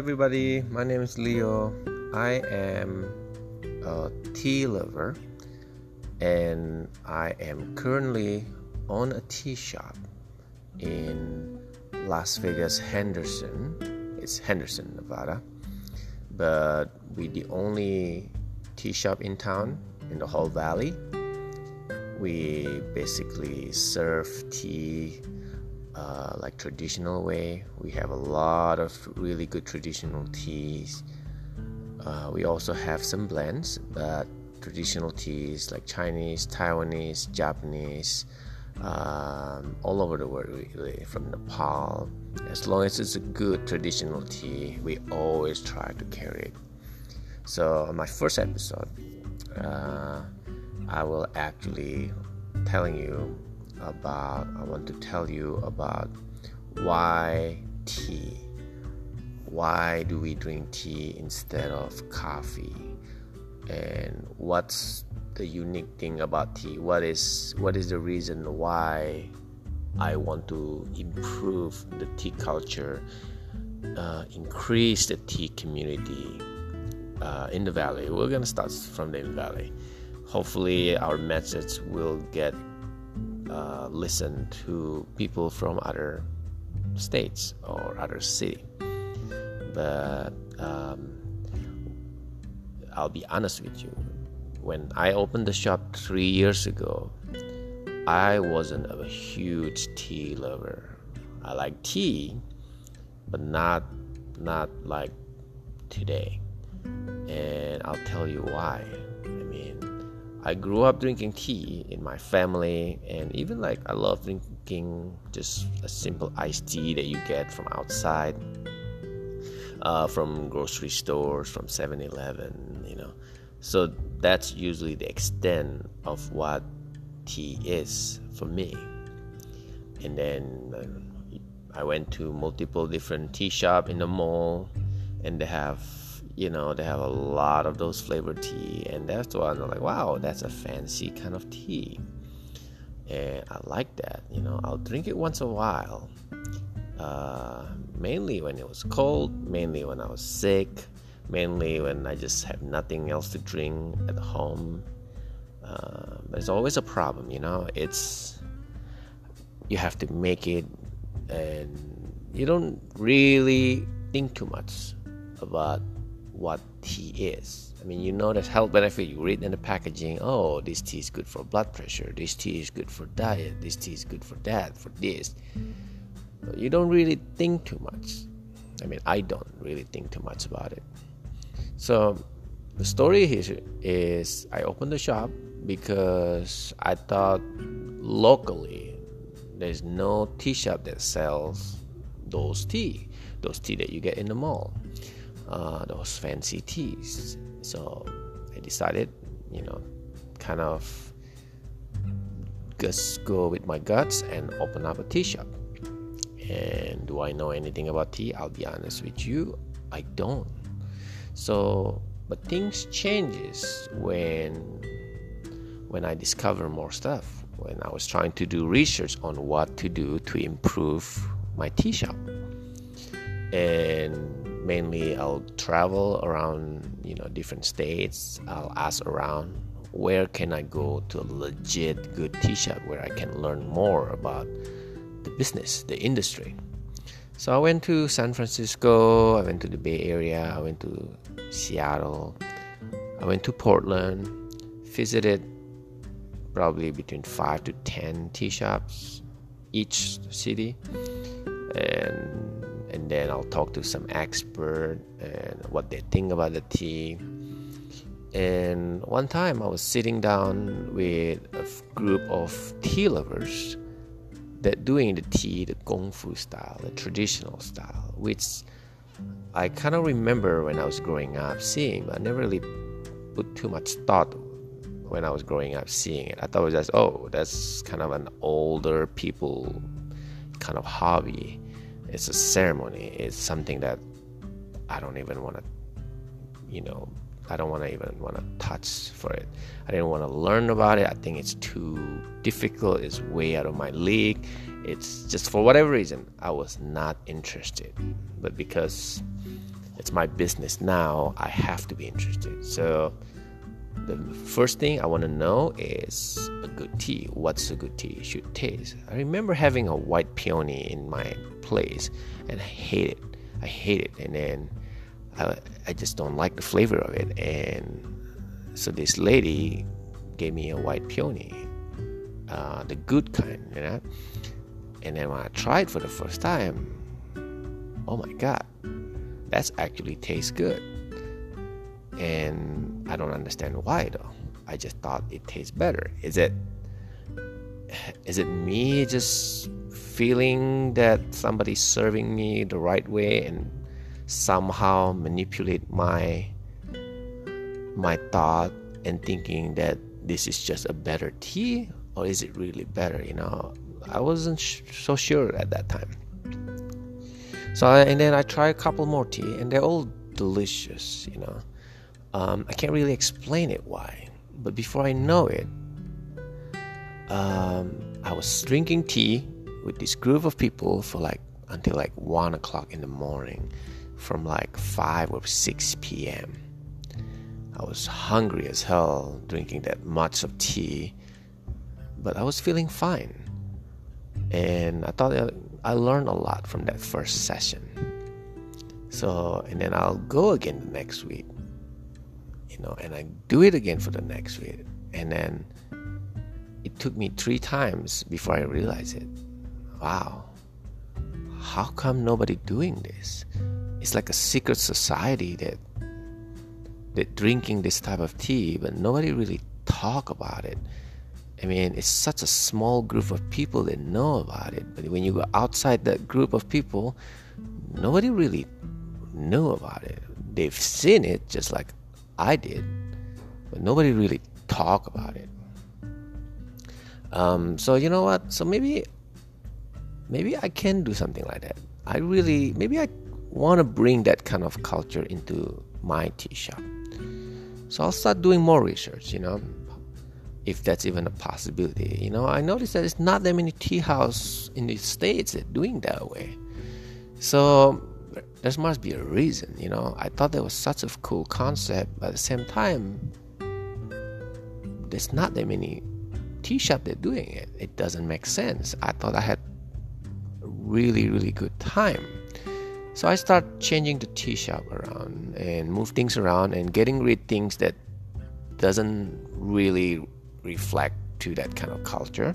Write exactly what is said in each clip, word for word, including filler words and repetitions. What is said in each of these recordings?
everybody, my name is Leo. I am a tea lover and I am currently on a tea shop in Las Vegas, Henderson. It's Henderson, Nevada, but we're the only tea shop in town in the whole valley. We basically serve tea Uh, like traditional way. We have a lot of really good traditional teas. Uh, we also have some blends, but traditional teas like Chinese, Taiwanese, Japanese, um, all over the world really, from Nepal. As long as it's a good traditional tea, we always try to carry it. So on my first episode, uh, I will actually telling you about I want to tell you about why tea. Why do we drink tea instead of coffee? And what's the unique thing about tea? What is what is the reason why I want to improve the tea culture, uh, increase the tea community uh, in the valley? We're gonna start from the valley. Hopefully, our message will get Uh, listen to people from other states or other city. But um, I'll be honest with you, when I opened the shop three years ago, I wasn't a huge tea lover. I like tea, but not not like today. And I'll tell you why. I mean, I grew up drinking tea in my family, and even like I love drinking just a simple iced tea that you get from outside, uh, from grocery stores, from seven eleven, you know. So that's usually the extent of what tea is for me. And then um, I went to multiple different tea shops in the mall, and they have You know, they have a lot of those flavored tea, and that's why I'm like, wow, that's a fancy kind of tea. And I like that, you know, I'll drink it once a while. Uh, mainly when it was cold, mainly when I was sick, mainly when I just have nothing else to drink at home. Uh, but it's always a problem, you know, it's, you have to make it, and you don't really think too much about what tea is. I mean, you know that health benefit, you read in the packaging, oh, this tea is good for blood pressure, this tea is good for diet, this tea is good for that, for this. But you don't really think too much. I mean, I don't really think too much about it. So the story here is I opened the shop because I thought locally there's no tea shop that sells those tea, those tea that you get in the mall. Uh, those fancy teas. So I decided, you know, kind of just go with my guts and open up a tea shop. And do I know anything about tea? I'll be honest with you, I don't. So, but things changes when when I discover more stuff. When I was trying to do research on what to do to improve my tea shop, and mainly I'll travel around, you know, different states. I'll ask around, where can I go to a legit good tea shop where I can learn more about the business, the industry. So I went to San Francisco, I went to the Bay Area, I went to Seattle, I went to Portland, visited probably between five to ten tea shops each city, and and then I'll talk to some expert and what they think about the tea. And one time I was sitting down with a group of tea lovers that doing the tea, the Kung Fu style, the traditional style, which I kind of remember when I was growing up seeing, but I never really put too much thought when I was growing up seeing it. I thought it was just, oh, that's kind of an older people kind of hobby. It's a ceremony. It's something that I don't even want to, you know, I don't want to even want to touch for it. I didn't want to learn about it. I think it's too difficult. It's way out of my league. It's just for whatever reason, I was not interested. But because it's my business now. I have to be interested. So the first thing I want to know is a good tea. What's a good tea should taste? I remember having a white peony in my place, and I hate it. I hate it, and then I, I just don't like the flavor of it. And so this lady gave me a white peony, uh, the good kind, you know. And then when I tried for the first time, oh my God, that's actually tastes good. And I don't understand why though. I just thought it tastes better. Is it, is it me just feeling that somebody's serving me the right way and somehow manipulate my my thought and thinking that this is just a better tea, or is it really better? You know, I wasn't sh- so sure at that time. So I, and then I tried a couple more tea, and they're all delicious. You know, um, I can't really explain it why, but before I know it, um, I was drinking tea with this group of people for like until like one o'clock in the morning, from like five or six p.m. I was hungry as hell drinking that much of tea, but I was feeling fine, and I thought that I learned a lot from that first session. So, and then I'll go again the next week, you know, and I do it again for the next week. And then it took me three times before I realized it. Wow, how come nobody doing this? It's like a secret society that that drinking this type of tea, but nobody really talk about it. I mean, it's such a small group of people that know about it, but when you go outside that group of people, nobody really knew about it. They've seen it just like I did, but nobody really talk about it. Um, so you know what? So maybe, maybe I can do something like that. I really, maybe I want to bring that kind of culture into my tea shop. So I'll start doing more research, you know, if that's even a possibility. You know, I noticed that it's not that many tea houses in the States that are doing that way. So there must be a reason, you know. I thought that was such a cool concept, but at the same time, there's not that many tea shops that are doing it. It doesn't make sense. I thought I had a really, really good time. So I start changing the tea shop around and move things around and getting rid of things that doesn't really reflect to that kind of culture.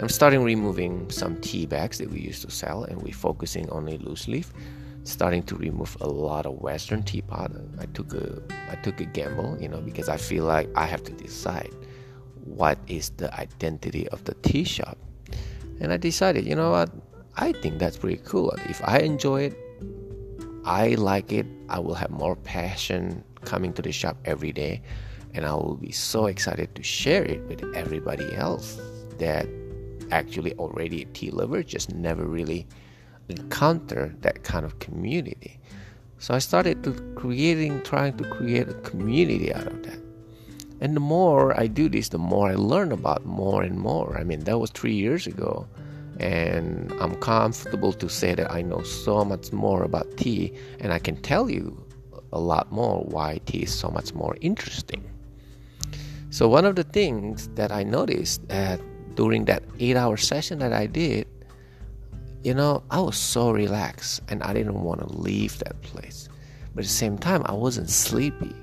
I'm starting removing some tea bags that we used to sell, and we're focusing on a loose leaf, starting to remove a lot of Western teapot. I took a I took a gamble, you know, because I feel like I have to decide what is the identity of the tea shop. And I decided, you know what, I think that's pretty cool. If I enjoy it, I like it, I will have more passion coming to the shop every day, and I will be so excited to share it with everybody else that actually already a tea lover, just never really encounter that kind of community. So I started to creating, trying to create a community out of that. And the more I do this, the more I learn about more and more. I mean, that was three years ago. And I'm comfortable to say that I know so much more about tea, and I can tell you a lot more why tea is so much more interesting. So one of the things that I noticed that during that eight-hour session that I did, you know, I was so relaxed and I didn't want to leave that place. But at the same time, I wasn't sleepy.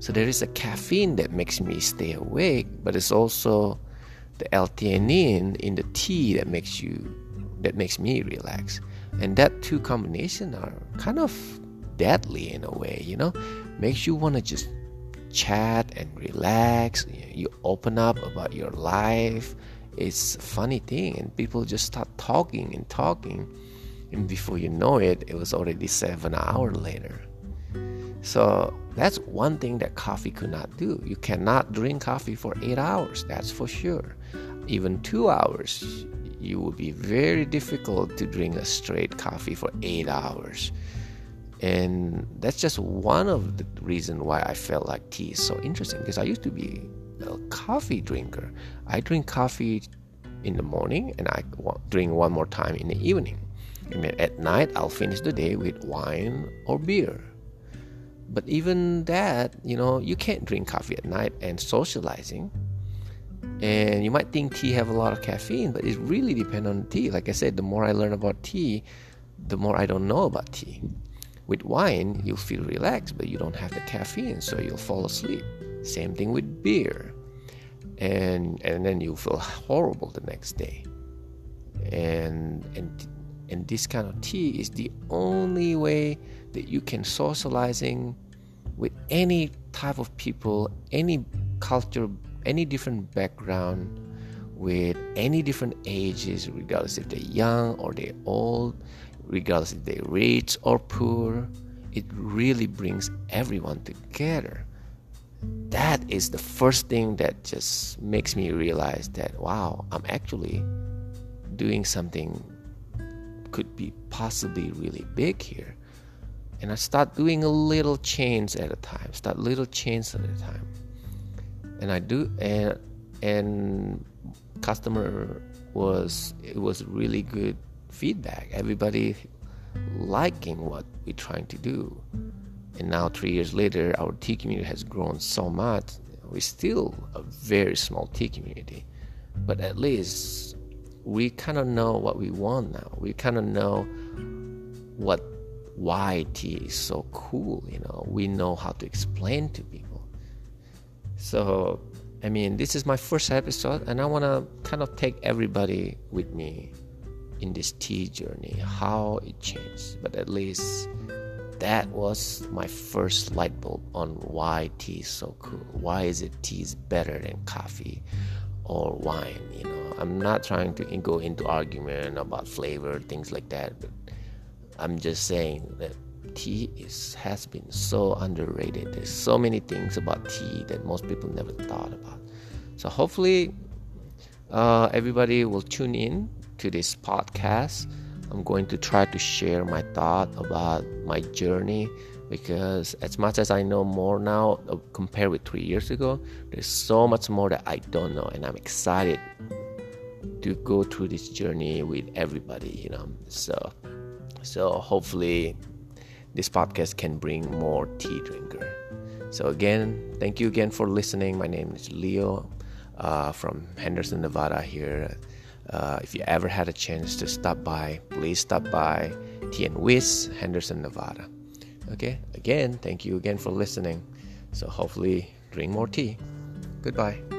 So there is a caffeine that makes me stay awake, but it's also the L-theanine in the tea that makes you, that makes me relax. And that two combination are kind of deadly in a way, you know, makes you want to just chat and relax. You open up about your life. It's a funny thing, and people just start talking and talking, and before you know it, it was already seven hours later. So that's one thing that coffee could not do. You cannot drink coffee for eight hours, that's for sure. Even two hours, you will be very difficult to drink a straight coffee for eight hours. And that's just one of the reason why I felt like tea is so interesting, because I used to be a coffee drinker. I drink coffee in the morning, and I drink one more time in the evening. And then at night, I'll finish the day with wine or beer. But even that, you know, you can't drink coffee at night and socializing. And you might think tea have a lot of caffeine, but it really depends on tea. Like I said, the more I learn about tea, the more I don't know about tea. With wine, you'll feel relaxed, but you don't have the caffeine, so you'll fall asleep. Same thing with beer. And and then you feel horrible the next day. And and and this kind of tea is the only way that you can socializing with any type of people, any culture, any different background, with any different ages, regardless if they're young or they're old, regardless if they're rich or poor. It really brings everyone together. That is the first thing that just makes me realize that, wow, I'm actually doing something could be possibly really big here. And I start doing a little change at a time, start little change at a time. And I do, and and customer was, it was really good feedback. Everybody liking what we're trying to do. And now three years later, our tea community has grown so much. We're still a very small tea community, but at least we kind of know what we want now. We kind of know what why tea is so cool. You know, we know how to explain to people. So, I mean, this is my first episode, and I want to kind of take everybody with me in this tea journey, how it changed. But at least that was my first light bulb on why tea is so cool. Why is it tea is better than coffee or wine? You know, I'm not trying to go into argument about flavor, things like that, but I'm just saying that tea is has been so underrated. There's so many things about tea that most people never thought about. So hopefully uh, everybody will tune in to this podcast. I'm going to try to share my thought about my journey, because as much as I know more now compared with three years ago, there's so much more that I don't know, and I'm excited to go through this journey with everybody, you know. So, so hopefully this podcast can bring more tea drinker. So again, thank you again for listening. My name is Leo uh, from Henderson, Nevada here. Uh, if you ever had a chance to stop by, please stop by T N Wiss, Henderson, Nevada. Okay, again, thank you again for listening. So hopefully drink more tea. Goodbye.